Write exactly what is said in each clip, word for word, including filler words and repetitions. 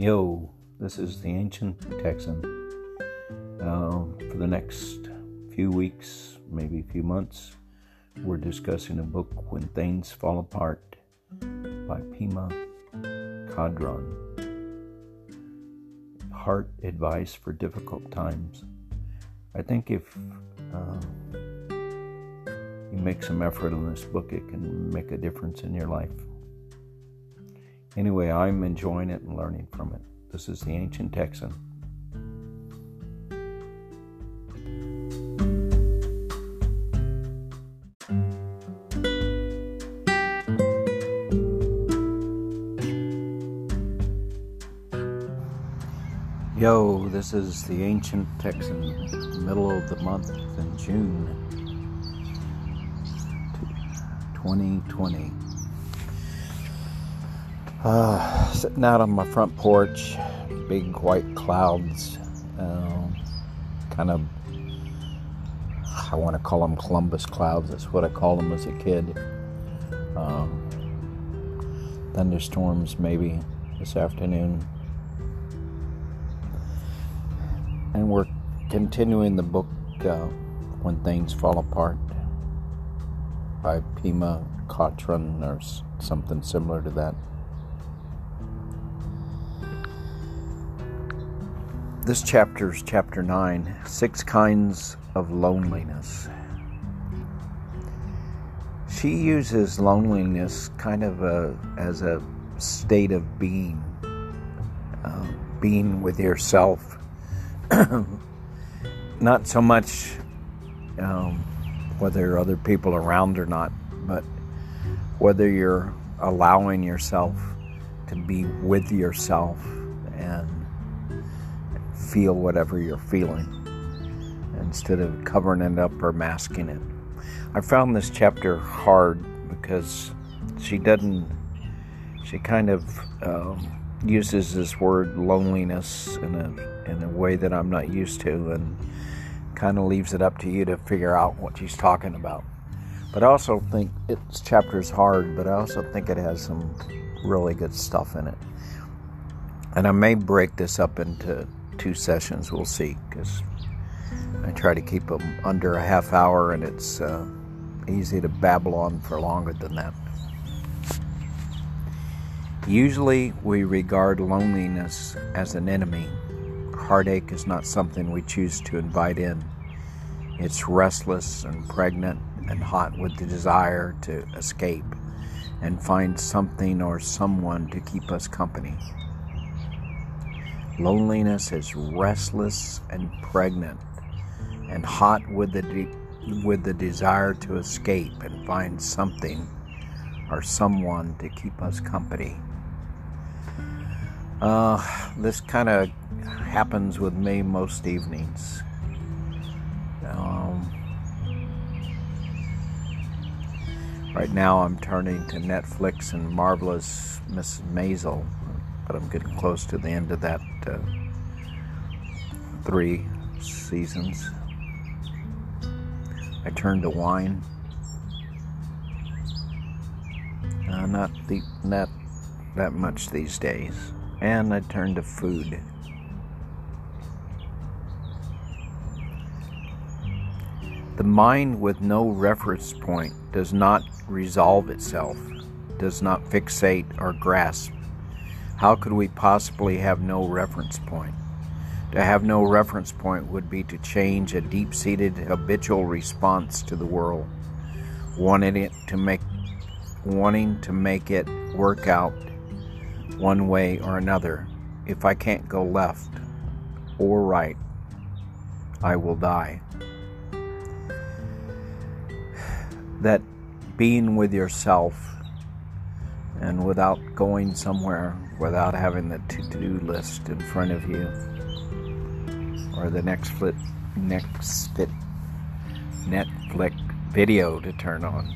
Yo, this is the Ancient Texan. Uh, for the next few weeks, maybe a few months, we're discussing a book, When Things Fall Apart, by Pema Chödrön. Heart advice for difficult times. I think if uh, you make some effort on this book, it can make a difference in your life. Anyway, I'm enjoying it and learning from it. This is the Ancient Texan. Yo, this is the Ancient Texan, middle of the month in June twenty twenty. Uh, sitting out on my front porch, big white clouds, uh, kind of, I want to call them Columbus clouds, that's what I called them as a kid. Um, thunderstorms maybe this afternoon. And we're continuing the book, uh, When Things Fall Apart, by Pema Chödrön or something similar to that. This chapter is chapter nine, Six Kinds of Loneliness. She uses loneliness kind of a, as a state of being, uh, being with yourself. Not so much um, whether other people are around or not, but whether you're allowing yourself to be with yourself and feel whatever you're feeling instead of covering it up or masking it. I found this chapter hard because she doesn't, she kind of um, uses this word loneliness in a in a way that I'm not used to, and kind of leaves it up to you to figure out what she's talking about. But I also think it's chapter's hard, but I also think it has some really good stuff in it. And I may break this up into two sessions, we'll see, because I try to keep them under a half hour, and it's uh, easy to babble on for longer than that. Usually we regard loneliness as an enemy. Heartache is not something we choose to invite in. It's restless and pregnant and hot with the desire to escape and find something or someone to keep us company. Loneliness is restless and pregnant and hot with the de- with the desire to escape and find something or someone to keep us company. Uh, this kind of happens with me most evenings. Um, right now I'm turning to Netflix and Marvelous Missus Maisel, but I'm getting close to the end of that uh, three seasons. I turn to wine. Uh, not, the, not that much these days. And I turned to food. The mind with no reference point does not resolve itself, does not fixate or grasp. How could we possibly have no reference point? To have no reference point would be to change a deep-seated habitual response to the world, wanting it to make, wanting to make it work out one way or another. If I can't go left or right, I will die. That being with yourself and without going somewhere, without having the to-do list in front of you or the next flit, next fit Netflix video to turn on.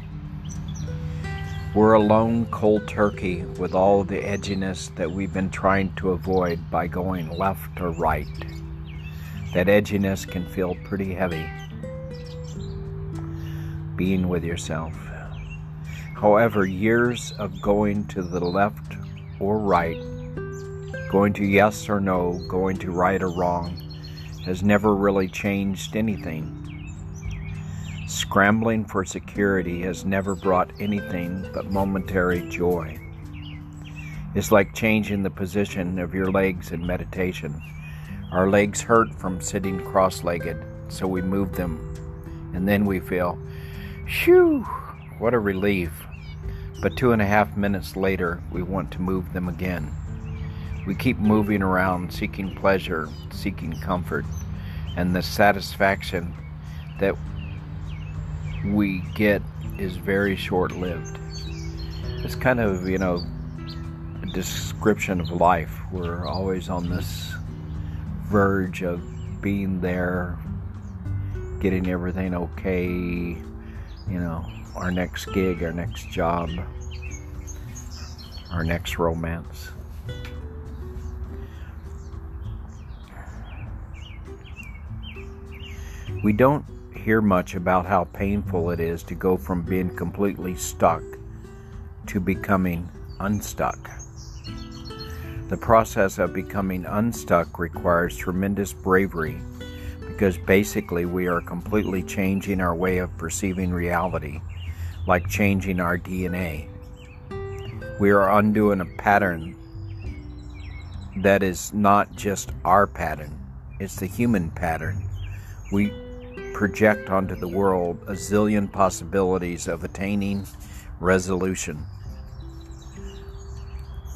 We're alone cold turkey with all the edginess that we've been trying to avoid by going left or right. That edginess can feel pretty heavy, being with yourself. However, years of going to the left or right, going to yes or no, going to right or wrong, has never really changed anything. Scrambling for security has never brought anything but momentary joy. It's like changing the position of your legs in meditation. Our legs hurt from sitting cross-legged, so we move them, and then we feel, shoo, what a relief. But two and a half minutes later, we want to move them again. We keep moving around, seeking pleasure, seeking comfort, and the satisfaction that we get is very short-lived. It's kind of, you know, a description of life. We're always on this verge of being there, getting everything okay, you know, our next gig, our next job, our next romance. We don't hear much about how painful it is to go from being completely stuck to becoming unstuck. The process of becoming unstuck requires tremendous bravery because basically we are completely changing our way of perceiving reality, like changing our D N A. We are undoing a pattern that is not just our pattern, it's the human pattern. We project onto the world a zillion possibilities of attaining resolution.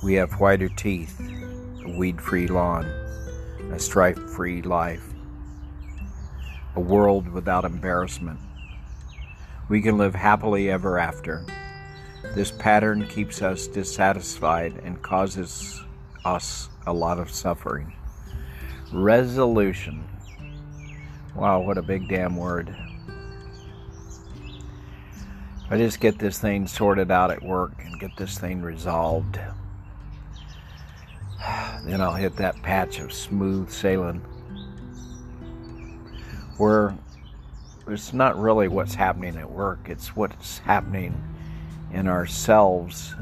We have whiter teeth, a weed-free lawn, a strife-free life, a world without embarrassment. We can live happily ever after. This pattern keeps us dissatisfied and causes us a lot of suffering. Resolution. Wow, what a big damn word. I just get this thing sorted out at work and get this thing resolved. Then I'll hit that patch of smooth sailing where it's not really what's happening at work, it's what's happening in ourselves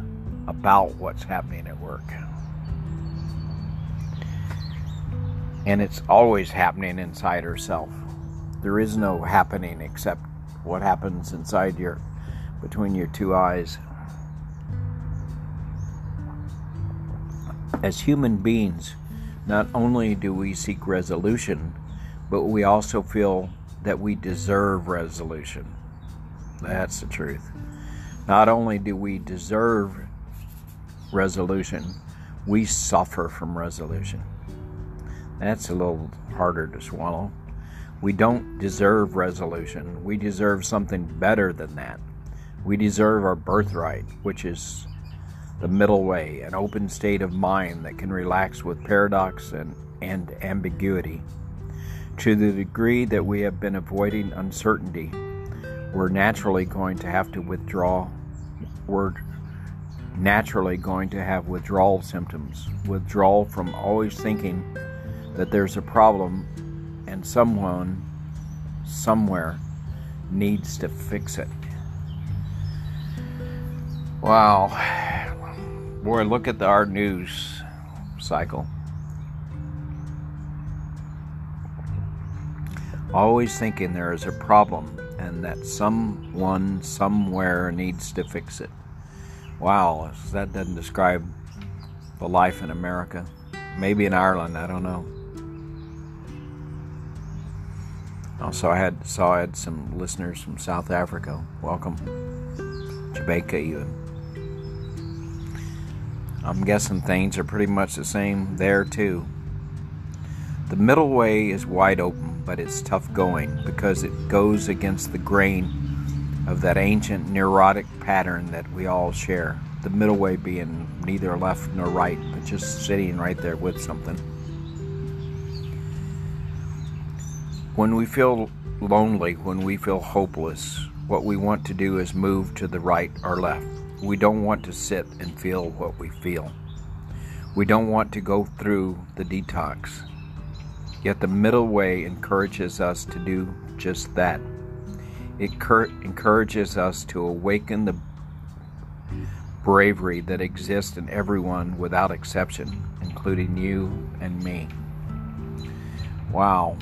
about what's happening at work. And it's always happening inside ourselves. There is no happening except what happens inside your, between your two eyes. As human beings, not only do we seek resolution, but we also feel that we deserve resolution. That's the truth. Not only do we deserve resolution, we suffer from resolution. That's a little harder to swallow. We don't deserve resolution. We deserve something better than that. We deserve our birthright, which is the middle way, an open state of mind that can relax with paradox and, and ambiguity. To the degree that we have been avoiding uncertainty, we're naturally going to have to withdraw. We're naturally going to have withdrawal symptoms. Withdrawal from always thinking that there's a problem and someone, somewhere, needs to fix it. Wow. Boy, look at the, our news cycle. Always thinking there is a problem and that someone, somewhere, needs to fix it. Wow, that doesn't describe the life in America. Maybe in Ireland, I don't know. Also, I had saw I had some listeners from South Africa. Welcome. Jamaica, even. I'm guessing things are pretty much the same there, too. The middle way is wide open, but it's tough going because it goes against the grain of that ancient neurotic pattern that we all share. The middle way being neither left nor right, but just sitting right there with something. When we feel lonely, when we feel hopeless, what we want to do is move to the right or left. We don't want to sit and feel what we feel. We don't want to go through the detox. Yet the middle way encourages us to do just that. It cur- encourages us to awaken the bravery that exists in everyone without exception, including you and me. Wow.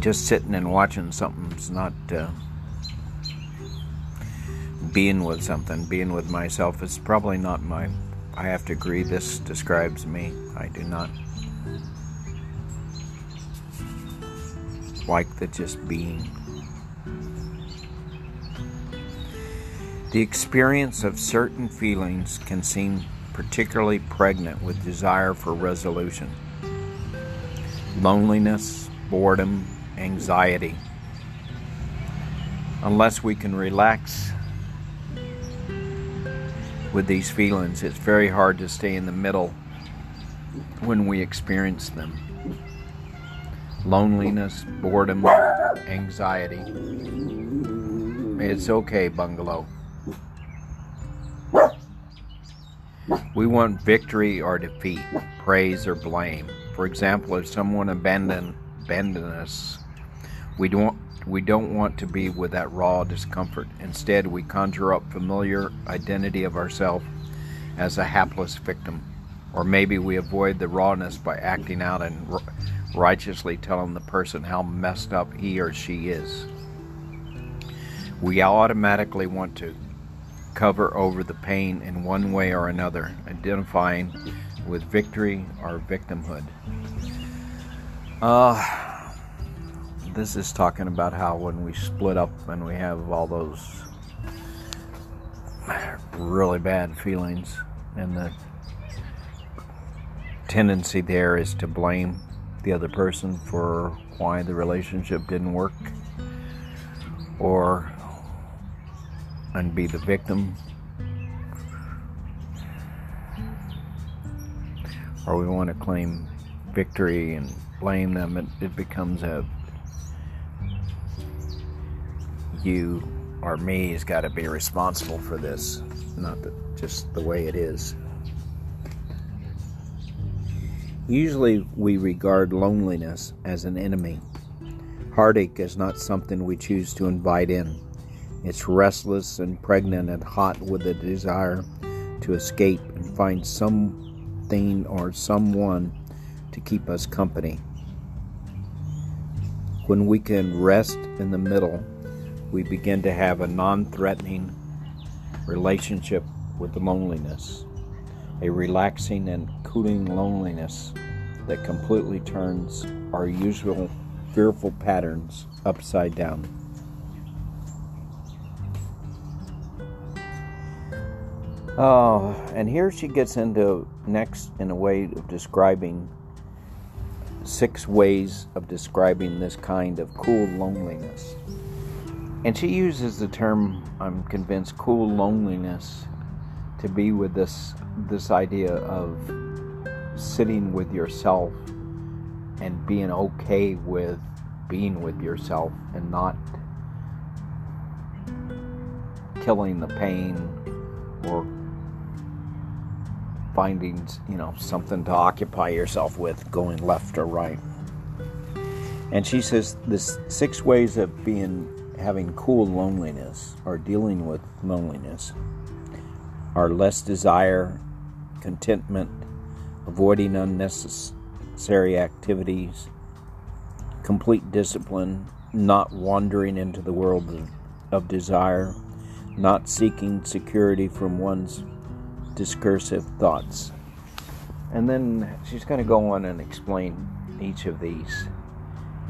Just sitting and watching something's not uh, being with something, being with myself is probably not my, I have to agree, this describes me. I do not like the just being. The experience of certain feelings can seem particularly pregnant with desire for resolution. Loneliness, boredom, anxiety. Unless we can relax with these feelings, it's very hard to stay in the middle when we experience them. Loneliness, boredom, anxiety. It's okay, Bungalow. We want victory or defeat, praise or blame. For example, if someone abandoned, abandoned us, we don't, we don't want to be with that raw discomfort. Instead, we conjure up familiar identity of ourselves as a hapless victim. Or maybe we avoid the rawness by acting out and righteously telling the person how messed up he or she is. We automatically want to cover over the pain in one way or another, identifying with victory or victimhood. Uh, this is talking about how when we split up and we have all those really bad feelings, and the tendency there is to blame the other person for why the relationship didn't work, or and be the victim, or we want to claim victory and blame them. It, it becomes a you or me has got to be responsible for this, not that just the way it is. Usually we regard loneliness as an enemy. Heartache is not something we choose to invite in. It's restless and pregnant and hot with a desire to escape and find something or someone to keep us company. When we can rest in the middle, we begin to have a non-threatening relationship with the loneliness, a relaxing and cooling loneliness that completely turns our usual fearful patterns upside down. Oh, and here she gets into next in a way of describing six ways of describing this kind of cool loneliness. And she uses the term, I'm convinced, cool loneliness to be with this this idea of sitting with yourself and being okay with being with yourself and not killing the pain or finding, you know, something to occupy yourself with, going left or right. And she says this six ways of being, having cool loneliness or dealing with loneliness are less desire, contentment, avoiding unnecessary activities, complete discipline, not wandering into the world of desire, not seeking security from one's discursive thoughts. And then she's going to go on and explain each of these.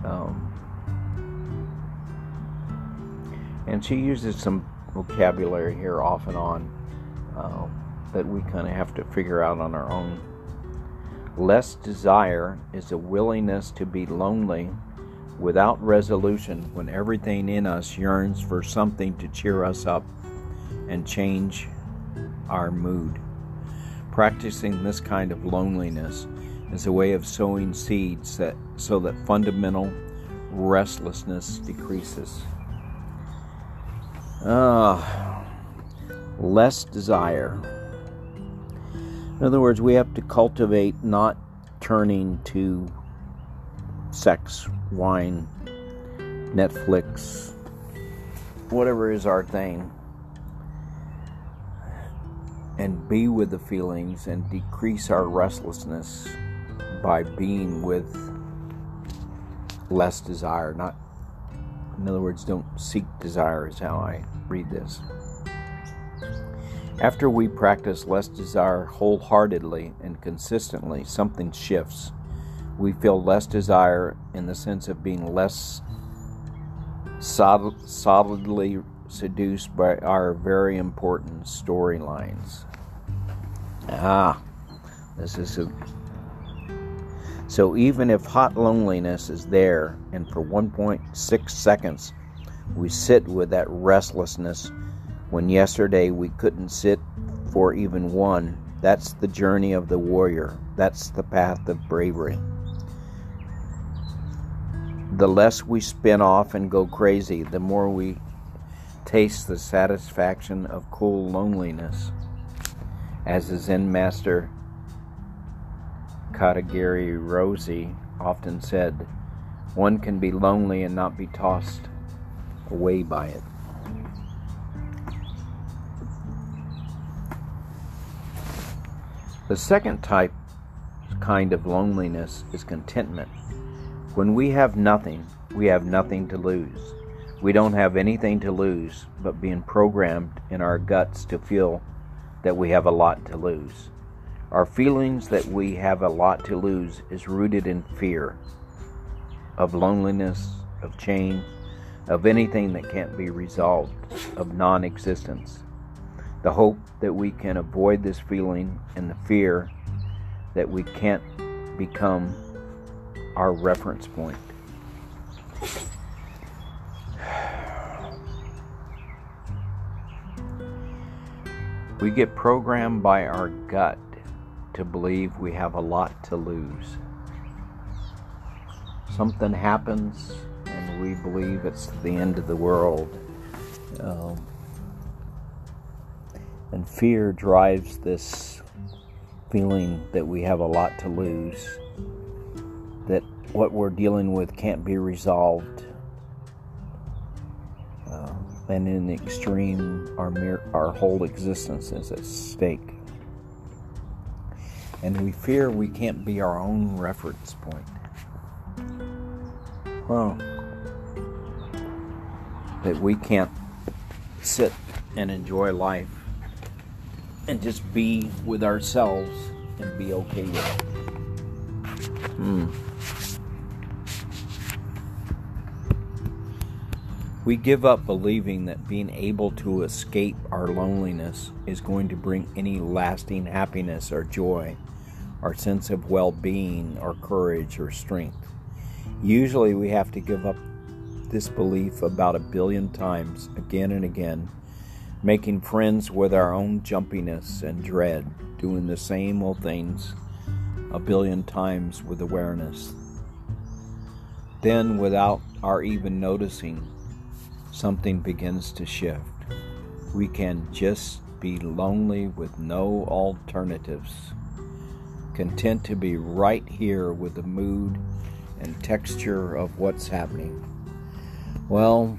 Um, and she uses some vocabulary here off and on uh, that we kind of have to figure out on our own. Less desire is a willingness to be lonely without resolution when everything in us yearns for something to cheer us up and change our mood. Practicing this kind of loneliness is a way of sowing seeds that, so that fundamental restlessness decreases. Ah, less desire. In other words, we have to cultivate not turning to sex, wine, Netflix, whatever is our thing, and be with the feelings and decrease our restlessness by being with less desire. Not, in other words, don't seek desire is how I read this. After we practice less desire wholeheartedly and consistently, something shifts. We feel less desire in the sense of being less solid, solidly seduced by our very important storylines. Ah, this is a... So even if hot loneliness is there, and for one point six seconds we sit with that restlessness when yesterday we couldn't sit for even one, that's the journey of the warrior. That's the path of bravery. The less we spin off and go crazy, the more we taste the satisfaction of cool loneliness. As the Zen master Katagiri Roshi often said, one can be lonely and not be tossed away by it. The second type, kind of loneliness, is contentment. When we have nothing, we have nothing to lose. We don't have anything to lose but being programmed in our guts to feel that we have a lot to lose. Our feelings that we have a lot to lose is rooted in fear of loneliness, of change, of anything that can't be resolved, of non-existence. The hope that we can avoid this feeling and the fear that we can't become our reference point. We get programmed by our gut to believe we have a lot to lose. Something happens and we believe it's the end of the world. Um, and fear drives this feeling that we have a lot to lose, that what we're dealing with can't be resolved. And in the extreme, our mere, our whole existence is at stake. And we fear we can't be our own reference point. Well, that we can't sit and enjoy life and just be with ourselves and be okay with it. Hmm. We give up believing that being able to escape our loneliness is going to bring any lasting happiness or joy, or sense of well-being, or courage, or strength. Usually we have to give up this belief about a billion times, again and again, making friends with our own jumpiness and dread, doing the same old things a billion times with awareness. Then, without our even noticing, something begins to shift. We can just be lonely with no alternatives, content to be right here with the mood and texture of what's happening. Well,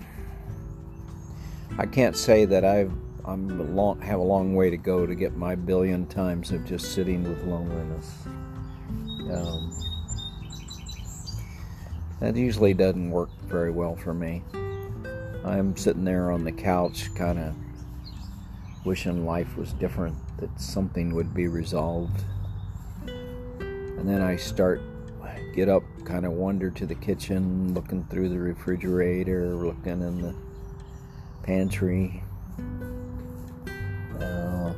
I can't say that I've I'm a long, have a long way to go to get my billion times of just sitting with loneliness. Um, that usually doesn't work very well for me. I'm sitting there on the couch kind of wishing life was different, that something would be resolved. And then I start, get up, kind of wander to the kitchen, looking through the refrigerator, looking in the pantry. Uh,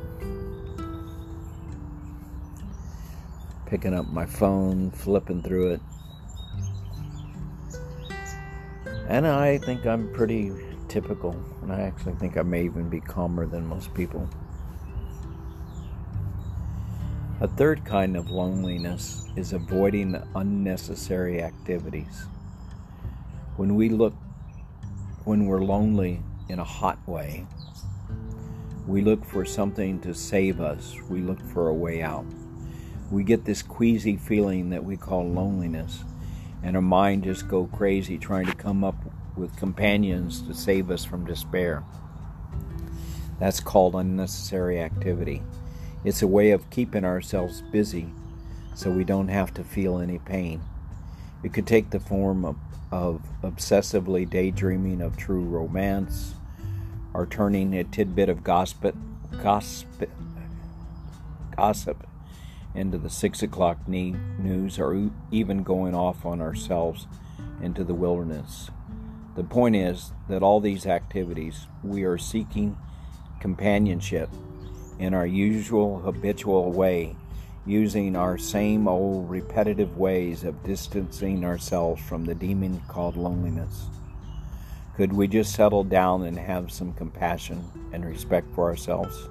picking up my phone, flipping through it. And I think I'm pretty typical, and I actually think I may even be calmer than most people. A third kind of loneliness is avoiding unnecessary activities. When we look, when we're lonely in a hot way, we look for something to save us. We look for a way out. We get this queasy feeling that we call loneliness. And our mind just go crazy trying to come up with companions to save us from despair. That's called unnecessary activity. It's a way of keeping ourselves busy so we don't have to feel any pain. It could take the form of, of obsessively daydreaming of true romance, or turning a tidbit of gossip, gossip, gossip into the six o'clock news, or even going off on ourselves into the wilderness. The point is that all these activities, we are seeking companionship in our usual habitual way, using our same old repetitive ways of distancing ourselves from the demon called loneliness. Could we just settle down and have some compassion and respect for ourselves?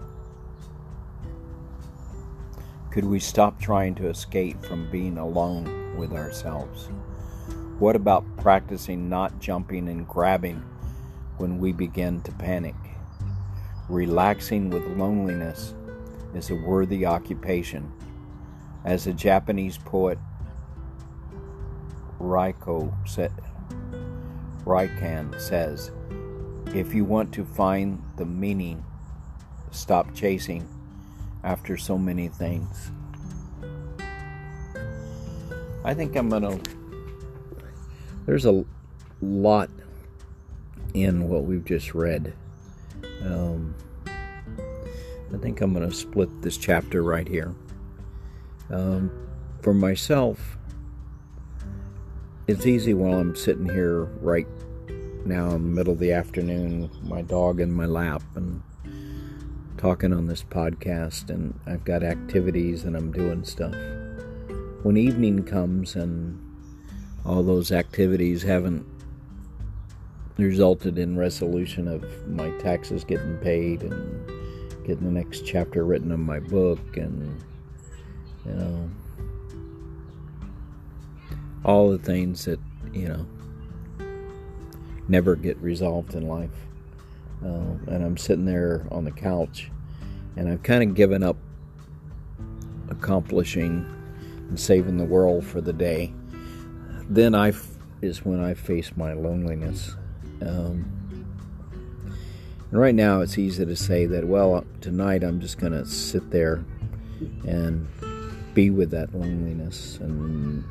Could we stop trying to escape from being alone with ourselves? What about practicing not jumping and grabbing when we begin to panic? Relaxing with loneliness is a worthy occupation. As the Japanese poet Ryokan says, if you want to find the meaning, stop chasing after so many things. I think I'm going to... There's a lot in what we've just read. Um, I think I'm going to split this chapter right here. Um, for myself, it's easy while I'm sitting here right now in the middle of the afternoon with my dog in my lap and talking on this podcast, and I've got activities and I'm doing stuff. When evening comes and all those activities haven't resulted in resolution of my taxes getting paid and getting the next chapter written in my book, and you know, all the things that, you know, never get resolved in life. Uh, and I'm sitting there on the couch, and I've kind of given up accomplishing and saving the world for the day. Then I f- is when I face my loneliness. Um, and right now it's easy to say that, well, tonight I'm just going to sit there and be with that loneliness and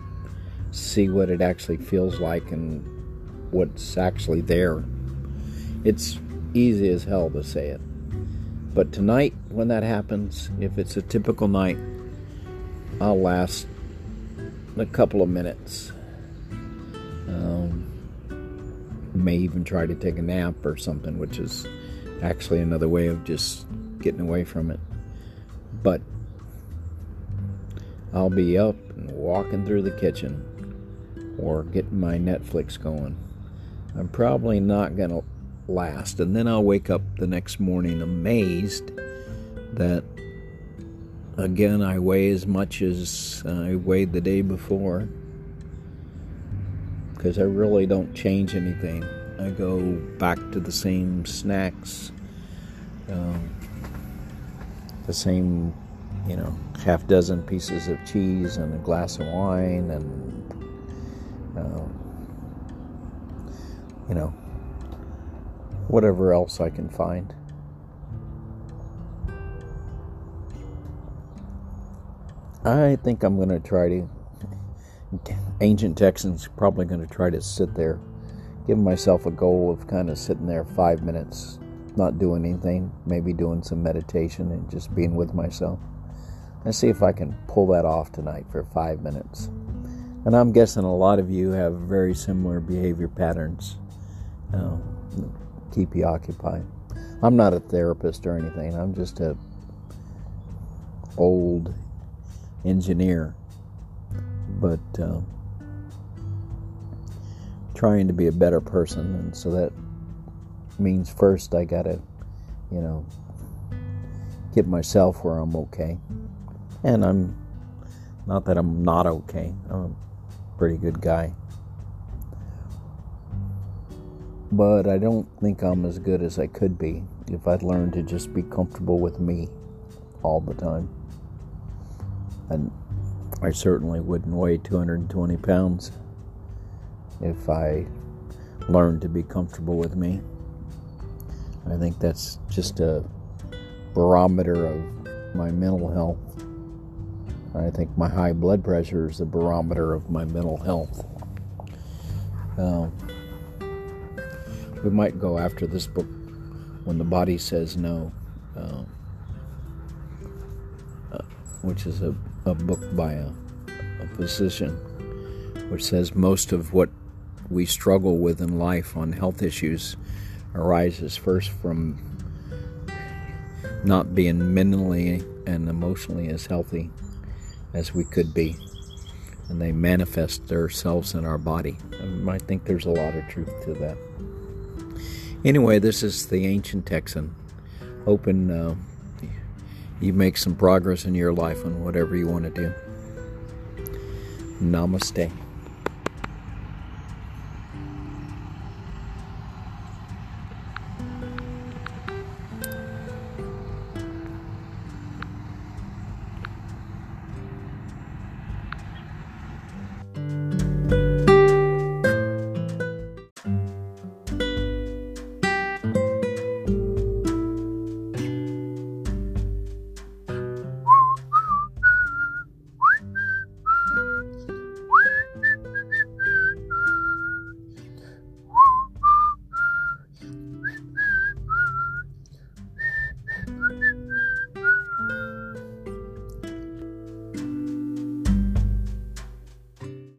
see what it actually feels like and what's actually there. It's easy as hell to say it. But tonight, when that happens, if it's a typical night, I'll last a couple of minutes. Um, may even try to take a nap or something, which is actually another way of just getting away from it. But I'll be up and walking through the kitchen or getting my Netflix going. I'm probably not going to last, and then I'll wake up the next morning amazed that again I weigh as much as I weighed the day before, because I really don't change anything. I go back to the same snacks, um, the same, you know, half dozen pieces of cheese and a glass of wine, and um, you know, whatever else I can find. I think I'm going to try to, ancient Texans probably going to try to sit there, give myself a goal of kind of sitting there five minutes, not doing anything, maybe doing some meditation and just being with myself. Let's see if I can pull that off tonight for five minutes. And I'm guessing a lot of you have very similar behavior patterns. Um, keep you occupied. I'm not a therapist or anything. I'm just a old engineer, but uh, trying to be a better person. And so that means first I gotta, you know, get myself where I'm okay. And I'm not that I'm not okay. I'm a pretty good guy. But I don't think I'm as good as I could be if I'd learned to just be comfortable with me all the time. And I certainly wouldn't weigh two hundred twenty pounds if I learned to be comfortable with me. And I think that's just a barometer of my mental health. I think my high blood pressure is the barometer of my mental health. Um, we might go after this book, When the Body Says No, uh, uh, which is a, a book by a, a physician, which says most of what we struggle with in life on health issues arises first from not being mentally and emotionally as healthy as we could be, and they manifest themselves in our body. And I think there's a lot of truth to that. Anyway, this is the Ancient Texan. Hoping uh, you make some progress in your life on whatever you want to do. Namaste.